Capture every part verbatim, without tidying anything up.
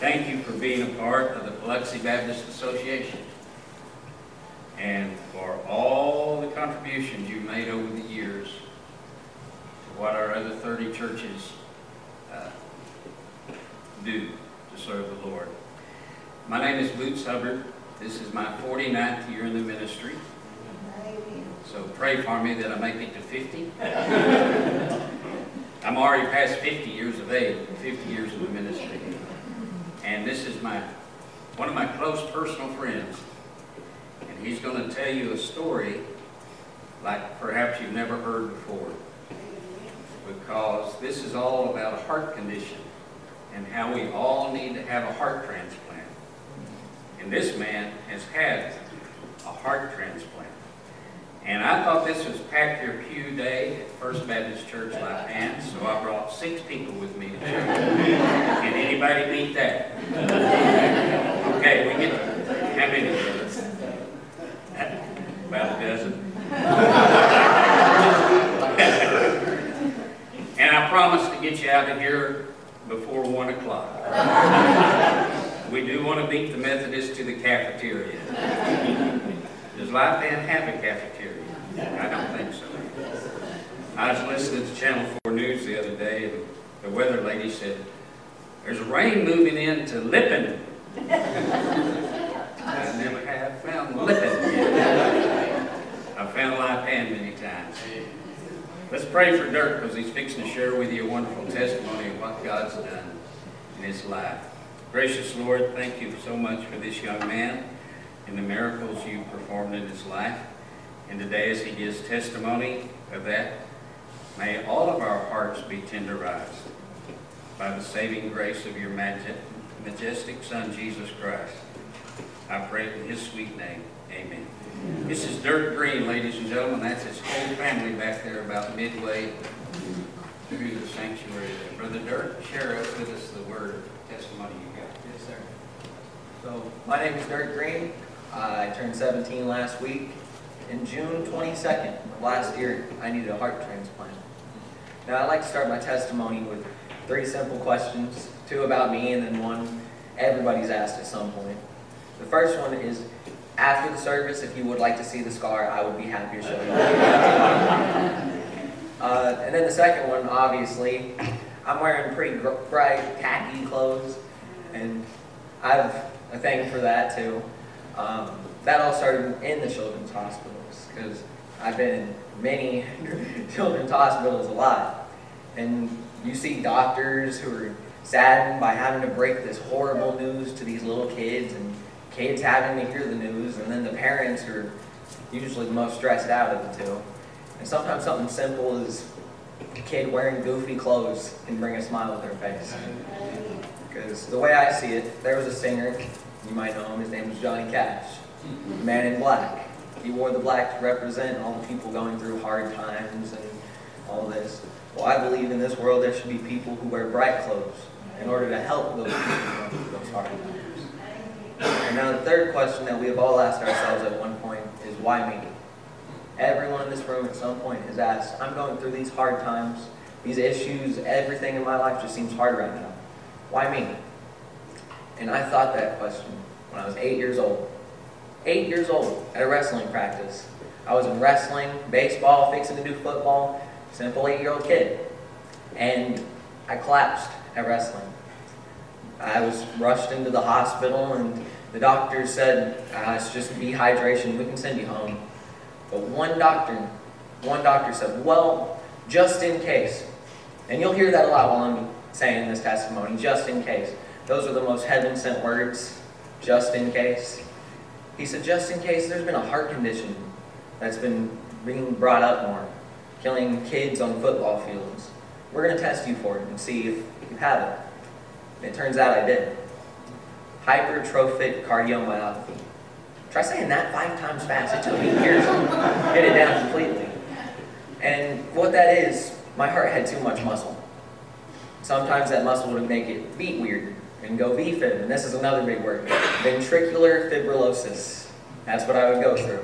Thank you for being a part of the Biloxi Baptist Association and for all the contributions you've made over the years to what our other thirty churches uh, do to serve the Lord. My name is Boots Hubbard. This is my forty-ninth year in the ministry. So pray for me that I make it to fifty. I'm already past fifty years of age, fifty years in the ministry. And this is my one of my close personal friends. And he's going to tell you a story like perhaps you've never heard before. Because this is all about a heart condition and how we all need to have a heart transplant. And this man has had a heart transplant. And I thought this was Pack Your Pew Day at First Baptist Church LaFontaine, so I brought six people with me to church. Can anybody beat that? Okay, we get how many of us? About a dozen. And I promised to get you out of here before one o'clock. We do want to beat the Methodists to the cafeteria. Does LaFontaine have a cafeteria? I don't think so. I was listening to Channel four News the other day, and the weather lady said, "There's rain moving into Lippin." I never have found Lippin yet. I've found LaFontaine many times. Let's pray for Dirk, because he's fixing to share with you a wonderful testimony of what God's done in his life. Gracious Lord, thank you so much for this young man and the miracles you performed in his life. And today, as he gives testimony of that, may all of our hearts be tenderized by the saving grace of your majestic Son, Jesus Christ. I pray in his sweet name, amen. Amen. This is Dirk Green, ladies and gentlemen. That's his whole family back there about midway through the sanctuary there. Brother Dirk, share with us the word testimony you got. Yes, sir. So, my name is Dirk Green. Uh, I turned seventeen last week. In June twenty-second of last year, I needed a heart transplant. Now, I'd like to start my testimony with three simple questions, two about me and then one everybody's asked at some point. The first one is, after the service, if you would like to see the scar, I would be happy to show you. uh, and then the second one, obviously, I'm wearing pretty gr- bright khaki clothes, and I have a thing for that, too. Um, that all started in the children's hospitals, because I've been in many children's hospitals a lot, and you see doctors who are saddened by having to break this horrible news to these little kids, and kids having to hear the news, and then the parents who are usually the most stressed out of the two. And sometimes something simple as a kid wearing goofy clothes can bring a smile to their face. Because the way I see it, there was a singer, you might know him, his name was Johnny Cash, the man in black. He wore the black to represent all the people going through hard times and all this. Well, I believe in this world there should be people who wear bright clothes in order to help those people go through those hard times. And now the third question that we have all asked ourselves at one point is, why me? Everyone in this room at some point has asked, I'm going through these hard times, these issues, everything in my life just seems hard right now. Why me? And I thought that question when I was eight years old. Eight years old at a wrestling practice. I was in wrestling, baseball, fixing to do football. Simple eight-year-old kid. And I collapsed at wrestling. I was rushed into the hospital, and the doctor said, ah, it's just dehydration, we can send you home. But one doctor, one doctor said, well, just in case. And you'll hear that a lot while I'm saying this testimony, just in case. Those are the most heaven-sent words, just in case. He said, just in case, there's been a heart condition that's been being brought up more, killing kids on football fields. We're going to test you for it and see if you have it. And it turns out I did. Hypertrophic cardiomyopathy. Try saying that five times fast. It took me years to get it down completely. And what that is, my heart had too much muscle. Sometimes that muscle would make it beat weird and go V F I B, and this is another big word, ventricular fibrillosis. That's what I would go through.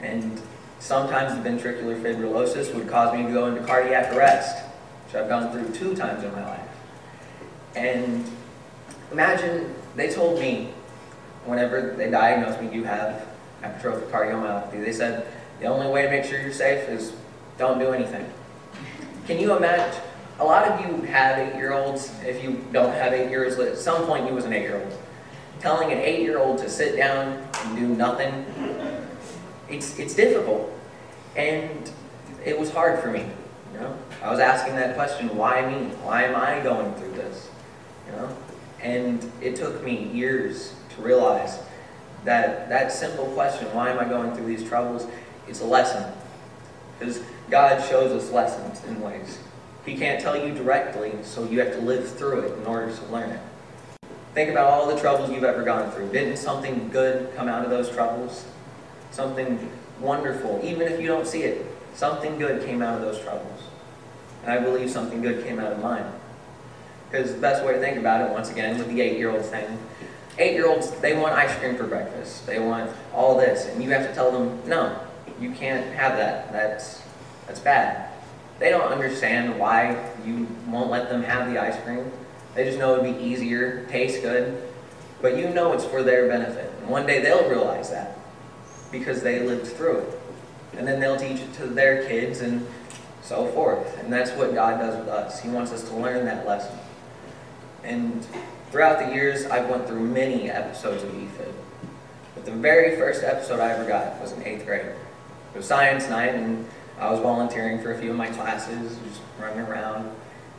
And sometimes the ventricular fibrillosis would cause me to go into cardiac arrest, which I've gone through two times in my life. And Imagine they told me, whenever they diagnosed me, you have hypertrophic cardiomyopathy. They said, the only way to make sure you're safe is don't do anything. Can you imagine? A lot of you have eight-year-olds. If you don't have eight years, at some point you was an eight-year-old. Telling an eight-year-old to sit down and do nothing, it's it's difficult. And it was hard for me. You know, I was asking that question, why me? Why am I going through this? You know? And it took me years to realize that that simple question, why am I going through these troubles, it's a lesson. Because God shows us lessons in ways. He can't tell you directly, so you have to live through it in order to learn it. Think about all the troubles you've ever gone through. Didn't something good come out of those troubles? Something wonderful, even if you don't see it. Something good came out of those troubles. And I believe something good came out of mine. Because the best way to think about it, once again, with the eight-year-old thing, eight-year-olds, they want ice cream for breakfast. They want all this. And you have to tell them, no, you can't have that. That's that's bad. They don't understand why you won't let them have the ice cream. They just know it would be easier, tastes good. But you know it's for their benefit. And one day they'll realize that because they lived through it. And then they'll teach it to their kids and so forth. And that's what God does with us. He wants us to learn that lesson. And throughout the years, I've went through many episodes of E F I D. But the very first episode I ever got was in eighth grade. It was science night, and I was volunteering for a few of my classes, just running around.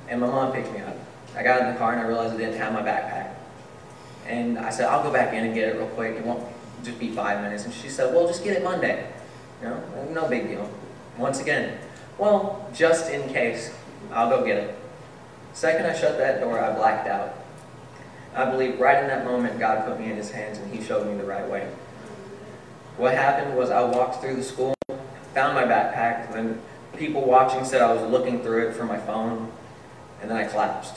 And my mom picked me up. I got in the car, and I realized I didn't have my backpack. And I said, I'll go back in and get it real quick. It won't just be five minutes. And she said, well, just get it Monday. You know, no big deal. Once again, well, just in case, I'll go get it. The second I shut that door, I blacked out. I believe right in that moment, God put me in his hands and he showed me the right way. What happened was I walked through the school, found my backpack, and then people watching said I was looking through it for my phone, and then I collapsed.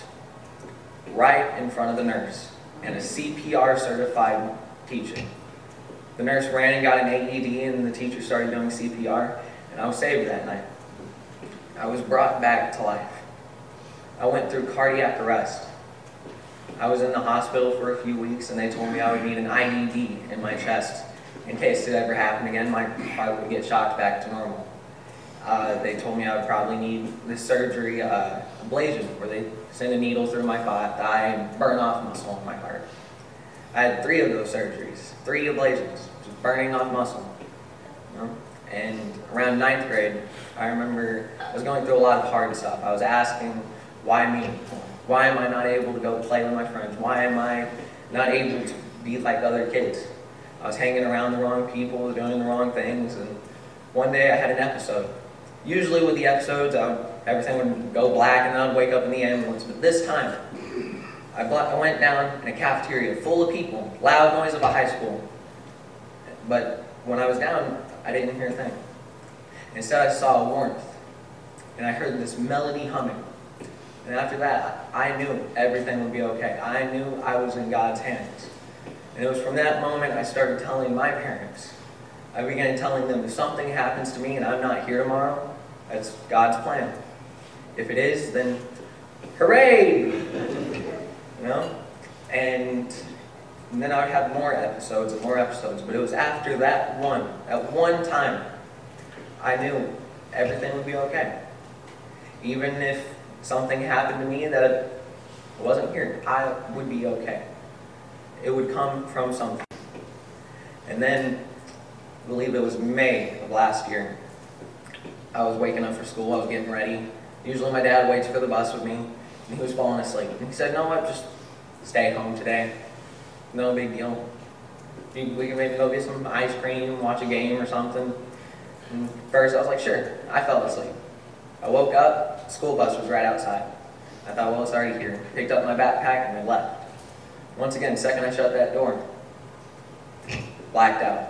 Right in front of the nurse and a C P R certified teacher. The nurse ran and got an A E D, and the teacher started doing C P R, and I was saved that night. I was brought back to life. I went through cardiac arrest. I was in the hospital for a few weeks, and they told me I would need an I E D in my chest in case it ever happened again. My heart would get shocked back to normal. Uh, they told me I would probably need this surgery, uh, ablation, where they send a needle through my thigh and burn off muscle in my heart. I had three of those surgeries, three ablations, just burning off muscle. You know? And around ninth grade, I remember I was going through a lot of hard stuff. I was asking, why me? Why am I not able to go play with my friends? Why am I not able to be like other kids? I was hanging around the wrong people, doing the wrong things, and one day I had an episode. Usually with the episodes, I would, everything would go black and I would wake up in the ambulance, but this time, I, bought, I went down in a cafeteria full of people, loud noise of a high school. But when I was down, I didn't hear a thing. Instead, I saw a warmth, and I heard this melody humming. And after that, I knew everything would be okay. I knew I was in God's hands. And it was from that moment I started telling my parents. I began telling them, if something happens to me and I'm not here tomorrow, that's God's plan. If it is, then hooray! You know? And, and then I would have more episodes and more episodes. But it was after that one, at one time, I knew everything would be okay. Even if something happened to me that it wasn't here, I would be okay. It would come from something. And then, I believe it was May of last year, I was waking up for school, I was getting ready. Usually my dad waits for the bus with me, and he was falling asleep. And he said, no, I'll just stay home today. No big deal. We can maybe go get some ice cream, watch a game or something. And first I was like, sure, I fell asleep. I woke up. School bus was right outside. I thought, well, it's already here. Picked up my backpack and I left. Once again, the second I shut that door, blacked out.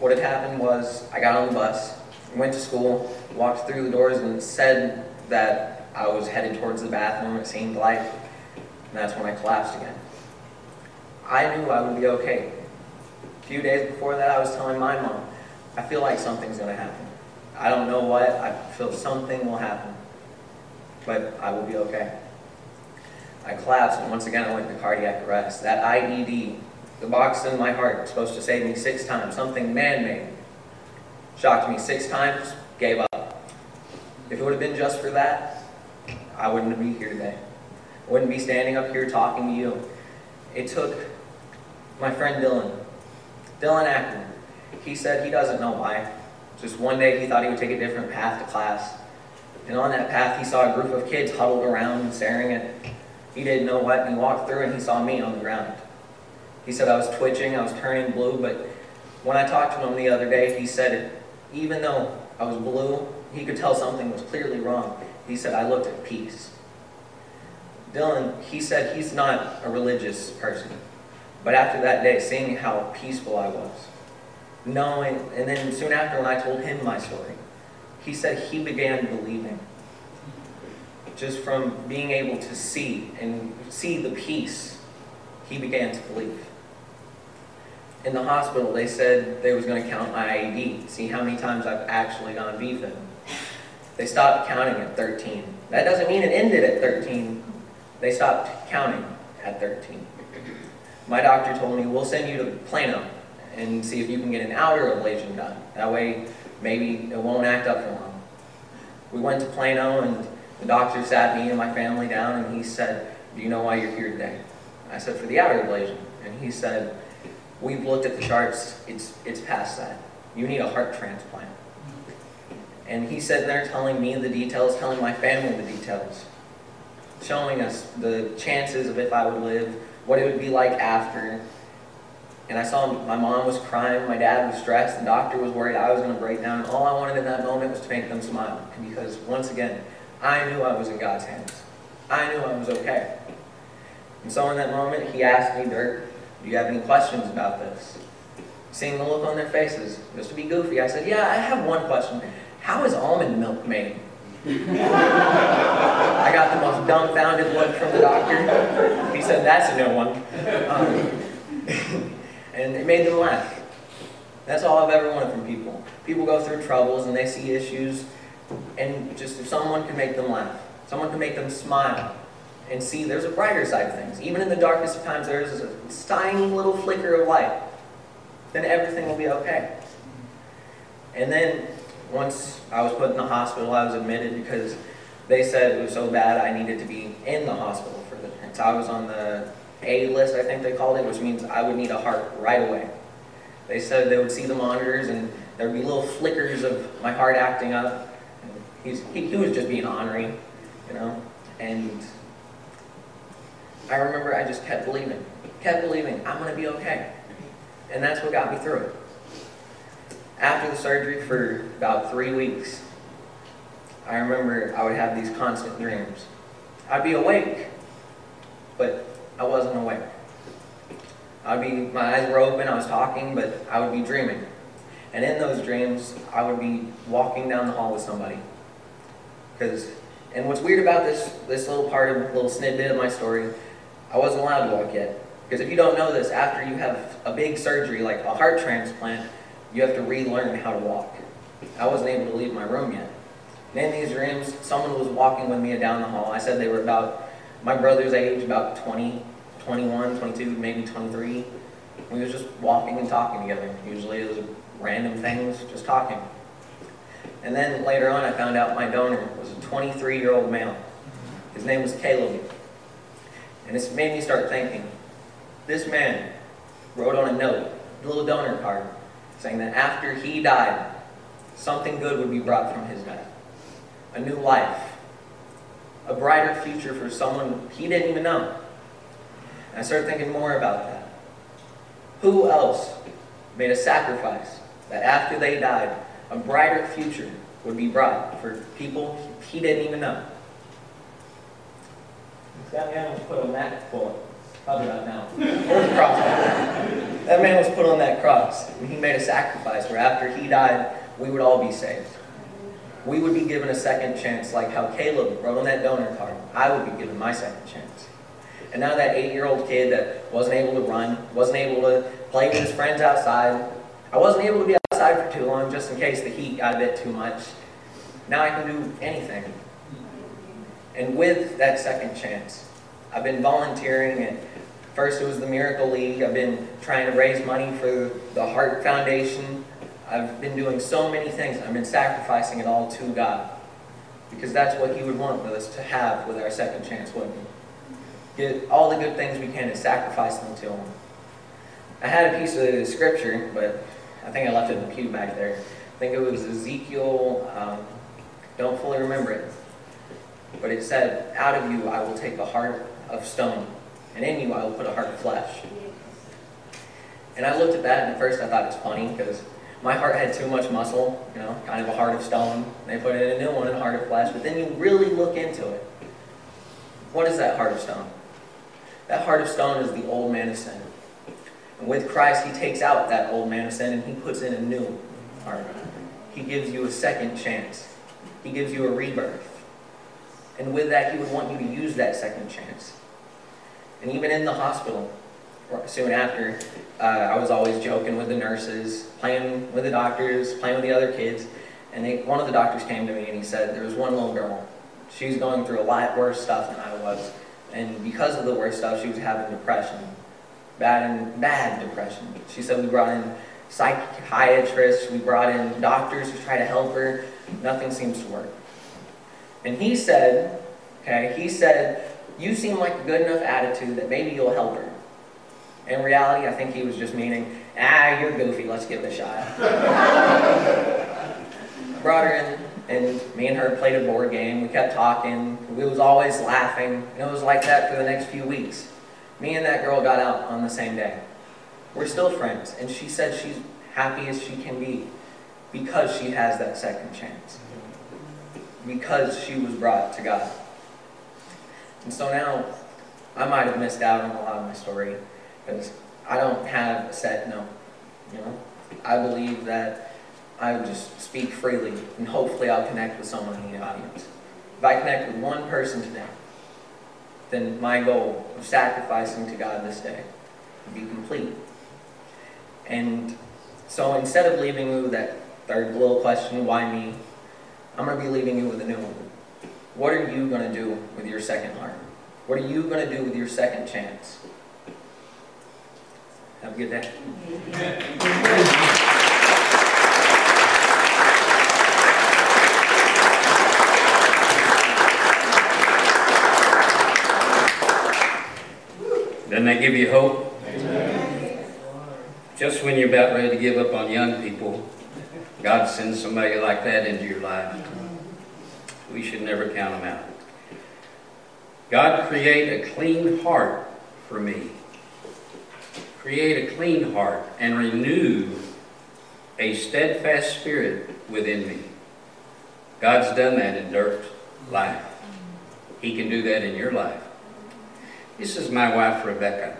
What had happened was I got on the bus, went to school, walked through the doors, and it said that I was headed towards the bathroom, it seemed like, and that's when I collapsed again. I knew I would be okay. A few days before that, I was telling my mom, I feel like something's going to happen. I don't know what, I feel something will happen, but I will be okay. I collapsed, and once again I went into cardiac arrest. That I E D, the box in my heart, was supposed to save me six times. Something man-made shocked me six times, gave up. If it would have been just for that, I wouldn't be here today. I wouldn't be standing up here talking to you. It took my friend Dylan, Dylan Ackerman. He said he doesn't know why. Just one day he thought he would take a different path to class. And on that path he saw a group of kids huddled around and staring at him. He didn't know what, and he walked through and he saw me on the ground. He said I was twitching, I was turning blue, but when I talked to him the other day, he said even though I was blue, he could tell something was clearly wrong. He said, I looked at peace. Dylan, he said he's not a religious person, but after that day, seeing how peaceful I was, knowing, and then soon after when I told him my story, he said he began believing. Just from being able to see and see the peace, he began to believe. In the hospital, they said they was going to count my I E D, see how many times I've actually gone V F I B. They stopped counting at thirteen. That doesn't mean it ended at thirteen. They stopped counting at thirteen. My doctor told me, we'll send you to Plano and see if you can get an outer ablation done. That way, maybe it won't act up for long. We went to Plano, and the doctor sat me and my family down, and he said, do you know why you're here today? I said, for the outer ablation. And he said, we've looked at the charts. It's, it's past that. You need a heart transplant. And he's sitting there telling me the details, telling my family the details, showing us the chances of if I would live, what it would be like after. And I saw my mom was crying, my dad was stressed, the doctor was worried I was going to break down. And all I wanted in that moment was to make them smile, because once again, I knew I was in God's hands. I knew I was okay. And so in that moment, he asked me, Dirk, do you have any questions about this? Seeing the look on their faces, just to be goofy, I said, yeah, I have one question. How is almond milk made? I got the most dumbfounded look from the doctor. He said, that's a new one. Um, and it made them laugh. That's all I've ever wanted from people. People go through troubles and they see issues, and just if someone can make them laugh, someone can make them smile and see there's a brighter side of things. Even in the darkest of times, there's a tiny little flicker of light. Then everything will be okay. And then once I was put in the hospital, I was admitted because they said it was so bad I needed to be in the hospital for the night. So I was on the A list, I think they called it, which means I would need a heart right away. They said they would see the monitors and there would be little flickers of my heart acting up. He's, he, he was just being ornery, you know. And I remember I just kept believing, kept believing, I'm going to be okay. And that's what got me through it. After the surgery for about three weeks, I remember I would have these constant dreams. I'd be awake, but I wasn't awake. I'd be, my eyes were open, I was talking, but I would be dreaming. And in those dreams, I would be walking down the hall with somebody. Because, and what's weird about this, this little part of, little snippet of my story, I wasn't allowed to walk yet. Because if you don't know this, after you have a big surgery, like a heart transplant, you have to relearn how to walk. I wasn't able to leave my room yet. And in these dreams, someone was walking with me down the hall. I said they were about my brother's age, about twenty, twenty-one, twenty-two, maybe twenty-three. We was just walking and talking together. Usually it was random things, just talking. And then later on, I found out my donor was a twenty-three-year-old male. His name was Caleb. And this made me start thinking. This man wrote on a note, a little donor card, saying that after he died, something good would be brought from his death. A new life. A brighter future for someone he didn't even know. And I started thinking more about that. Who else made a sacrifice that after they died, a brighter future would be brought for people he didn't even know? That man was put on that cross. Probably not now. That man was put on that cross, and he made a sacrifice where after he died, we would all be saved. We would be given a second chance, like how Caleb wrote on that donor card. I would be given my second chance. And now that eight-year-old kid that wasn't able to run, wasn't able to play with his friends outside, I wasn't able to be outside for too long just in case the heat got a bit too much. Now I can do anything. And with that second chance, I've been volunteering, and first it was the Miracle League. I've been trying to raise money for the Heart Foundation. I've been doing so many things. I've been sacrificing it all to God, because that's what He would want with us to have with our second chance, wouldn't He? Get all the good things we can and sacrifice them to Him. I had a piece of scripture, but I think I left it in the pew back there. I think it was Ezekiel, um, don't fully remember it, but it said, out of you I will take a heart of stone, and in you I will put a heart of flesh. And I looked at that, and at first I thought it was funny, because my heart had too much muscle, you know, kind of a heart of stone. They put in a new one, a heart of flesh, but then you really look into it. What is that heart of stone? That heart of stone is the old man of sin. And with Christ, He takes out that old man of sin, and He puts in a new heart. He gives you a second chance. He gives you a rebirth. And with that, He would want you to use that second chance. And even in the hospital, soon after, uh, I was always joking with the nurses, playing with the doctors, playing with the other kids. And they, one of the doctors came to me and he said, there was one little girl. She was going through a lot worse stuff than I was. And because of the worse stuff, she was having depression. Bad and bad depression. She said we brought in psychiatrists, we brought in doctors to try to help her. Nothing seems to work. And he said, okay, he said, you seem like a good enough attitude that maybe you'll help her. In reality, I think he was just meaning, ah, you're goofy, let's give it a shot. Brought her in, and me and her played a board game. We kept talking. We was always laughing. And it was like that for the next few weeks. Me and that girl got out on the same day. We're still friends, and she said she's happy as she can be because she has that second chance. Because she was brought to God. And so now, I might have missed out on a lot of my story, because I don't have a set no. You know, I believe that I would just speak freely, and hopefully I'll connect with someone in the audience. If I connect with one person today, then my goal of sacrificing to God this day would be complete. And so instead of leaving you with that third little question, why me, I'm going to be leaving you with a new one. What are you going to do with your second heart? What are you going to do with your second chance? Have a good day. Amen. Doesn't that give you hope? Amen. Just when you're about ready to give up on young people, God sends somebody like that into your life. We should never count them out. God, create a clean heart for me. Create a clean heart and renew a steadfast spirit within me. God's done that in Dirk's life. He can do that in your life. This is my wife, Rebecca.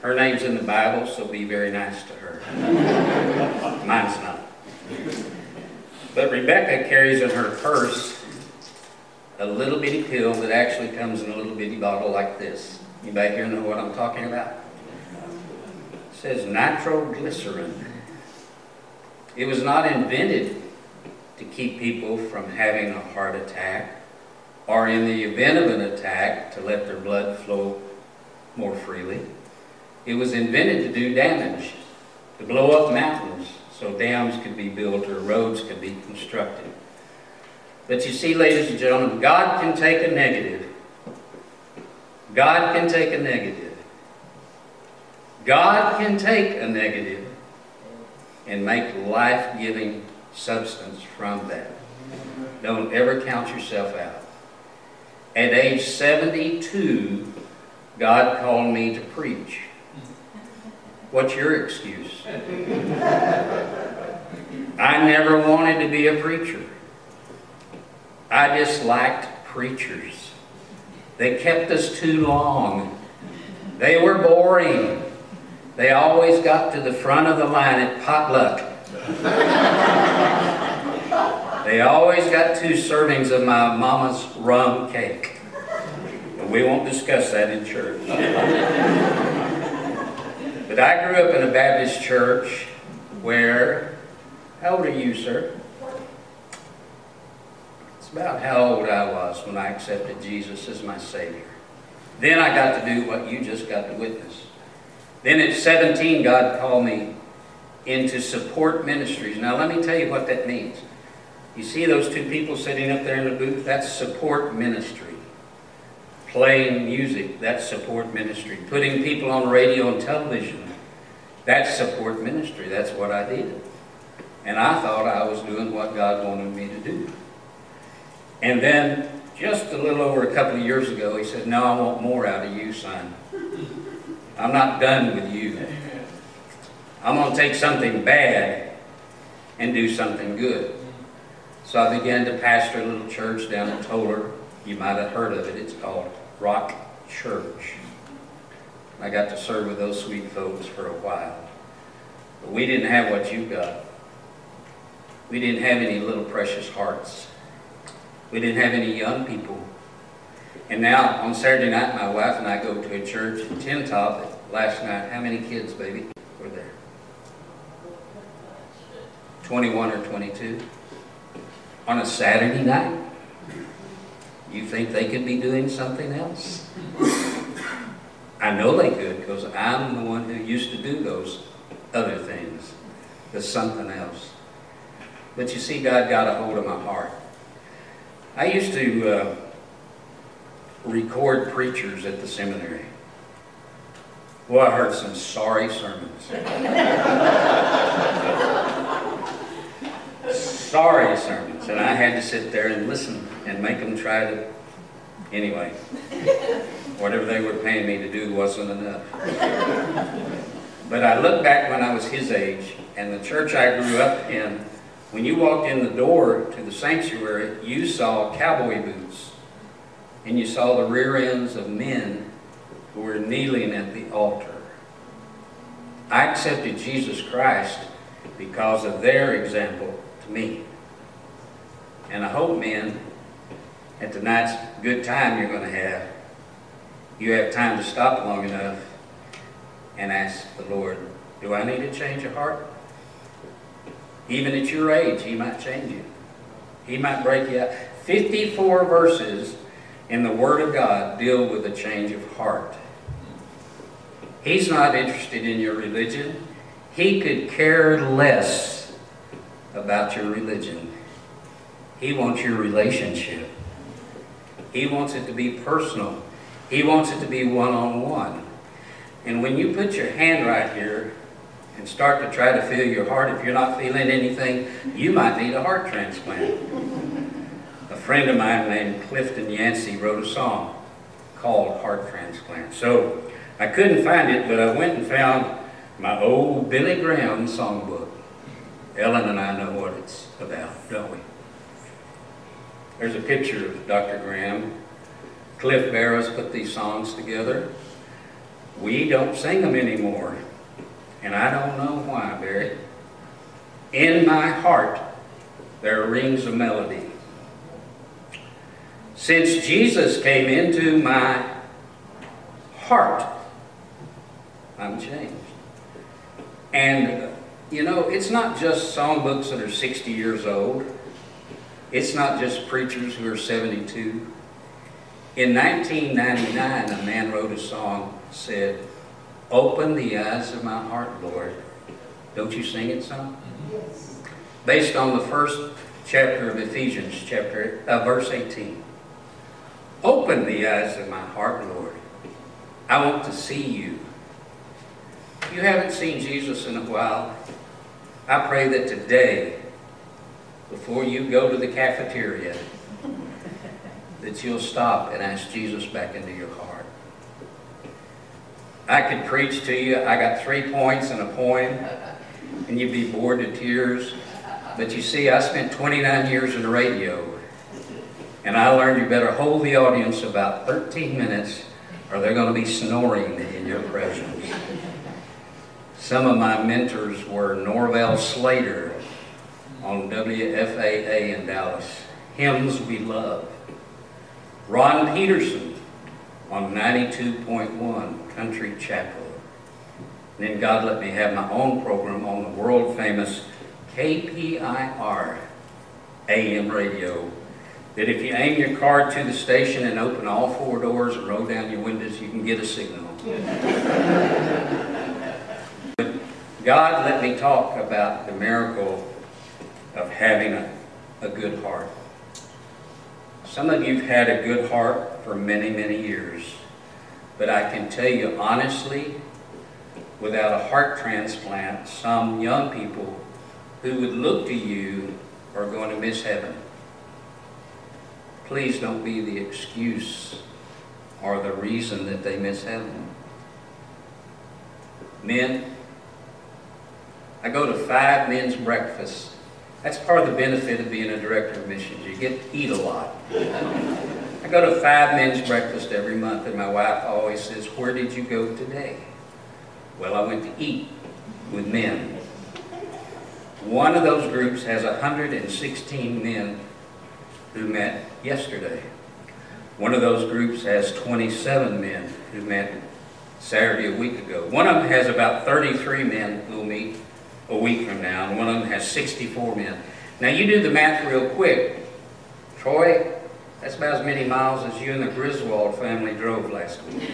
Her name's in the Bible, so be very nice to her. Mine's not. But Rebecca carries in her purse a little bitty pill that actually comes in a little bitty bottle like this. Anybody here know what I'm talking about? It says nitroglycerin. It was not invented to keep people from having a heart attack, or in the event of an attack, to let their blood flow more freely. It was invented to do damage, to blow up mountains so dams could be built or roads could be constructed. But you see, ladies and gentlemen, God can take a negative. God can take a negative. God can take a negative and make life-giving substance from that. Don't ever count yourself out. At age seventy-two, God called me to preach. What's your excuse? I never wanted to be a preacher. I disliked preachers. They kept us too long. They were boring. They always got to the front of the line at potluck. They always got two servings of my mama's rum cake. But we won't discuss that in church. But I grew up in a Baptist church where, how old are you, sir? It's about how old I was when I accepted Jesus as my Savior. Then I got to do what you just got to witness. Then at seventeen, God called me into support ministries. Now let me tell you what that means. You see those two people sitting up there in the booth? That's support ministry. Playing music, that's support ministry. Putting people on radio and television, that's support ministry. That's what I did. And I thought I was doing what God wanted me to do. And then, just a little over a couple of years ago, he said, no, I want more out of you, son. I'm not done with you. I'm going to take something bad and do something good. So I began to pastor a little church down in Toler. You might have heard of it. It's called Rock Church. I got to serve with those sweet folks for a while. But we didn't have what you got. We didn't have any little precious hearts. We didn't have any young people. And now, on Saturday night, my wife and I go to a church in Tintop. Last night, how many kids, baby, were there? twenty-one or twenty-two? On a Saturday night? You think they could be doing something else? I know they could, because I'm the one who used to do those other things. There's something else. But you see, God got a hold of my heart. I used to uh, record preachers at the seminary. Well, I heard some sorry sermons. sorry sermons. And I had to sit there and listen and make them try to... Anyway, whatever they were paying me to do wasn't enough. But I look back when I was his age, and the church I grew up in, when you walked in the door to the sanctuary, you saw cowboy boots, and you saw the rear ends of men who were kneeling at the altar. I accepted Jesus Christ because of their example to me. And I hope, men, at tonight's good time you're going to have, you have time to stop long enough and ask the Lord, do I need to change of heart? Even at your age, he might change you. He might break you up. fifty-four verses in the Word of God deal with a change of heart. He's not interested in your religion. He could care less about your religion. He wants your relationship. He wants it to be personal. He wants it to be one-on-one. And when you put your hand right here and start to try to feel your heart, if you're not feeling anything, you might need a heart transplant. A friend of mine named Clifton Yancey wrote a song called Heart Transplant. So I couldn't find it, but I went and found my old Billy Graham songbook. Ellen and I know what it's about, don't we? There's a picture of Doctor Graham. Cliff Barrows put these songs together. We don't sing them anymore. And I don't know why, Barry. In my heart, there rings a melody. Since Jesus came into my heart, I'm changed. And, you know, it's not just songbooks that are sixty years old. It's not just preachers who are seventy-two. In nineteen ninety-nine, a man wrote a song, said, open the eyes of my heart, Lord. Don't you sing it, son? Yes. Based on the first chapter of Ephesians, chapter uh, verse eighteen. Open the eyes of my heart, Lord. I want to see you. If you haven't seen Jesus in a while, I pray that today, before you go to the cafeteria, that you'll stop and ask Jesus back into your heart. I could preach to you. I got three points and a poem, and you'd be bored to tears. But you see, I spent twenty-nine years in radio, and I learned you better hold the audience about thirteen minutes, or they're going to be snoring in your presence. Some of my mentors were Norvell Slater on W F A A in Dallas, Hymns We Love. Ron Peterson on ninety-two point one. Country Chapel. And then God let me have my own program on the world famous K P I R A M radio. that if you aim your car to the station and open all four doors and roll down your windows, you can get a signal. But God let me talk about the miracle of having a, a good heart. Some of you have had a good heart for many, many years, but I can tell you honestly, without a heart transplant, some young people who would look to you are going to miss heaven. Please don't be the excuse or the reason that they miss heaven. Men, I go to five men's breakfasts. That's part of the benefit of being a director of missions. You get to eat a lot. I go to five men's breakfast every month, and my wife always says, "Where did you go today?" Well, I went to eat with men. One of those groups has one hundred sixteen men who met yesterday. One of those groups has twenty-seven men who met Saturday a week ago. One of them has about thirty-three men who will meet a week from now, and one of them has sixty-four men. Now you do the math real quick. Troy, that's about as many miles as you and the Griswold family drove last week.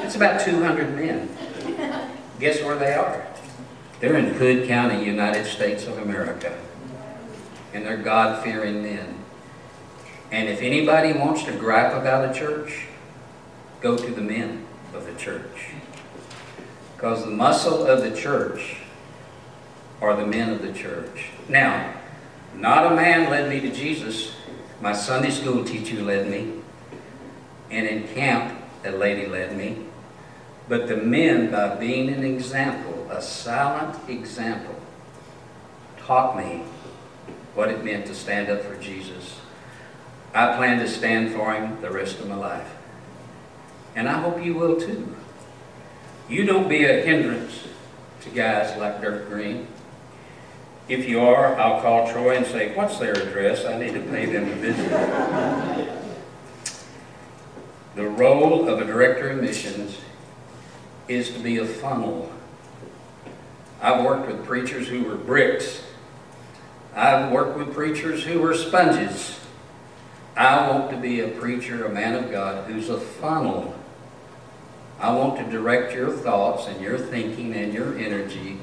That's about two hundred men. Guess where they are? They're in Hood County, United States of America. And they're God-fearing men. And if anybody wants to gripe about a church, go to the men of the church. Because the muscle of the church are the men of the church. Now, not a man led me to Jesus. My Sunday school teacher led me. And in camp, a lady led me. But the men, by being an example, a silent example, taught me what it meant to stand up for Jesus. I plan to stand for him the rest of my life. And I hope you will too. You don't be a hindrance to guys like Dirk Green. If you are, I'll call Troy and say, "What's their address? I need to pay them a visit." The role of a director of missions is to be a funnel. I've worked with preachers who were bricks. I've worked with preachers who were sponges. I want to be a preacher, a man of God, who's a funnel. I want to direct your thoughts and your thinking and your energy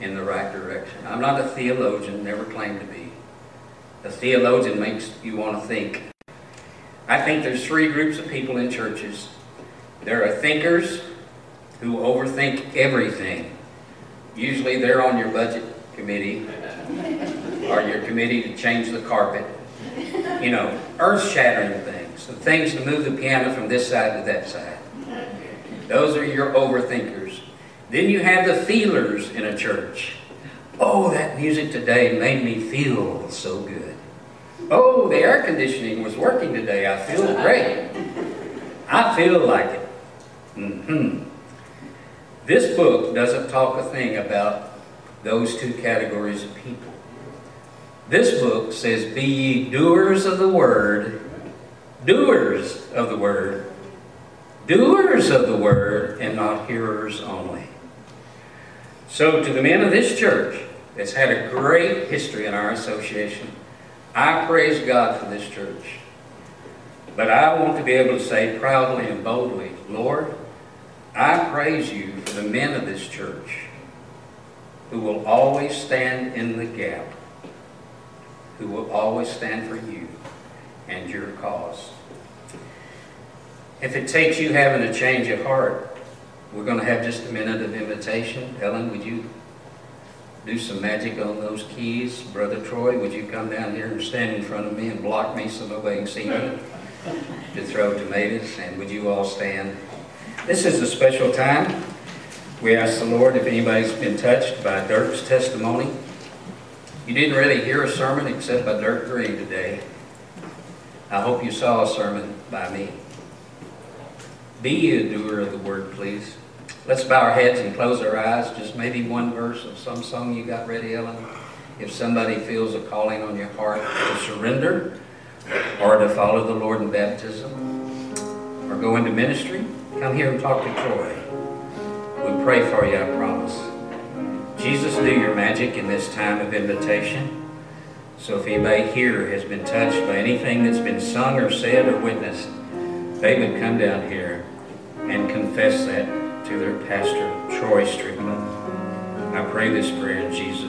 in the right direction. I'm not a theologian, never claimed to be. A theologian makes you want to think. I think there's three groups of people in churches. There are thinkers who overthink everything. Usually they're on your budget committee or your committee to change the carpet. You know, earth-shattering things. The things to move the piano from this side to that side. Those are your overthinkers. Then you have the feelers in a church. Oh, that music today made me feel so good. Oh, the air conditioning was working today. I feel great. I feel like it. Mm-hmm. This book doesn't talk a thing about those two categories of people. This book says, "Be ye doers of the word, doers of the word, doers of the word, and not hearers only." So to the men of this church that's had a great history in our association, I praise God for this church. But I want to be able to say proudly and boldly, "Lord, I praise you for the men of this church who will always stand in the gap, who will always stand for you and your cause." If it takes you having a change of heart, we're going to have just a minute of invitation. Ellen, would you do some magic on those keys? Brother Troy, would you come down here and stand in front of me and block me so nobody can see me to throw tomatoes? And would you all stand? This is a special time. We ask the Lord if anybody's been touched by Dirk's testimony. You didn't really hear a sermon except by Dirk Green today. I hope you saw a sermon by me. Be a doer of the word, please. Let's bow our heads and close our eyes. Just maybe one verse of some song you got ready, Ellen. If somebody feels a calling on your heart to surrender or to follow the Lord in baptism or go into ministry, come here and talk to Troy. We pray for you, I promise. Jesus, do your magic in this time of invitation. So if anybody here has been touched by anything that's been sung or said or witnessed, they would come down here and confess that to their pastor, Troy Strickland. I pray this prayer in Jesus' name.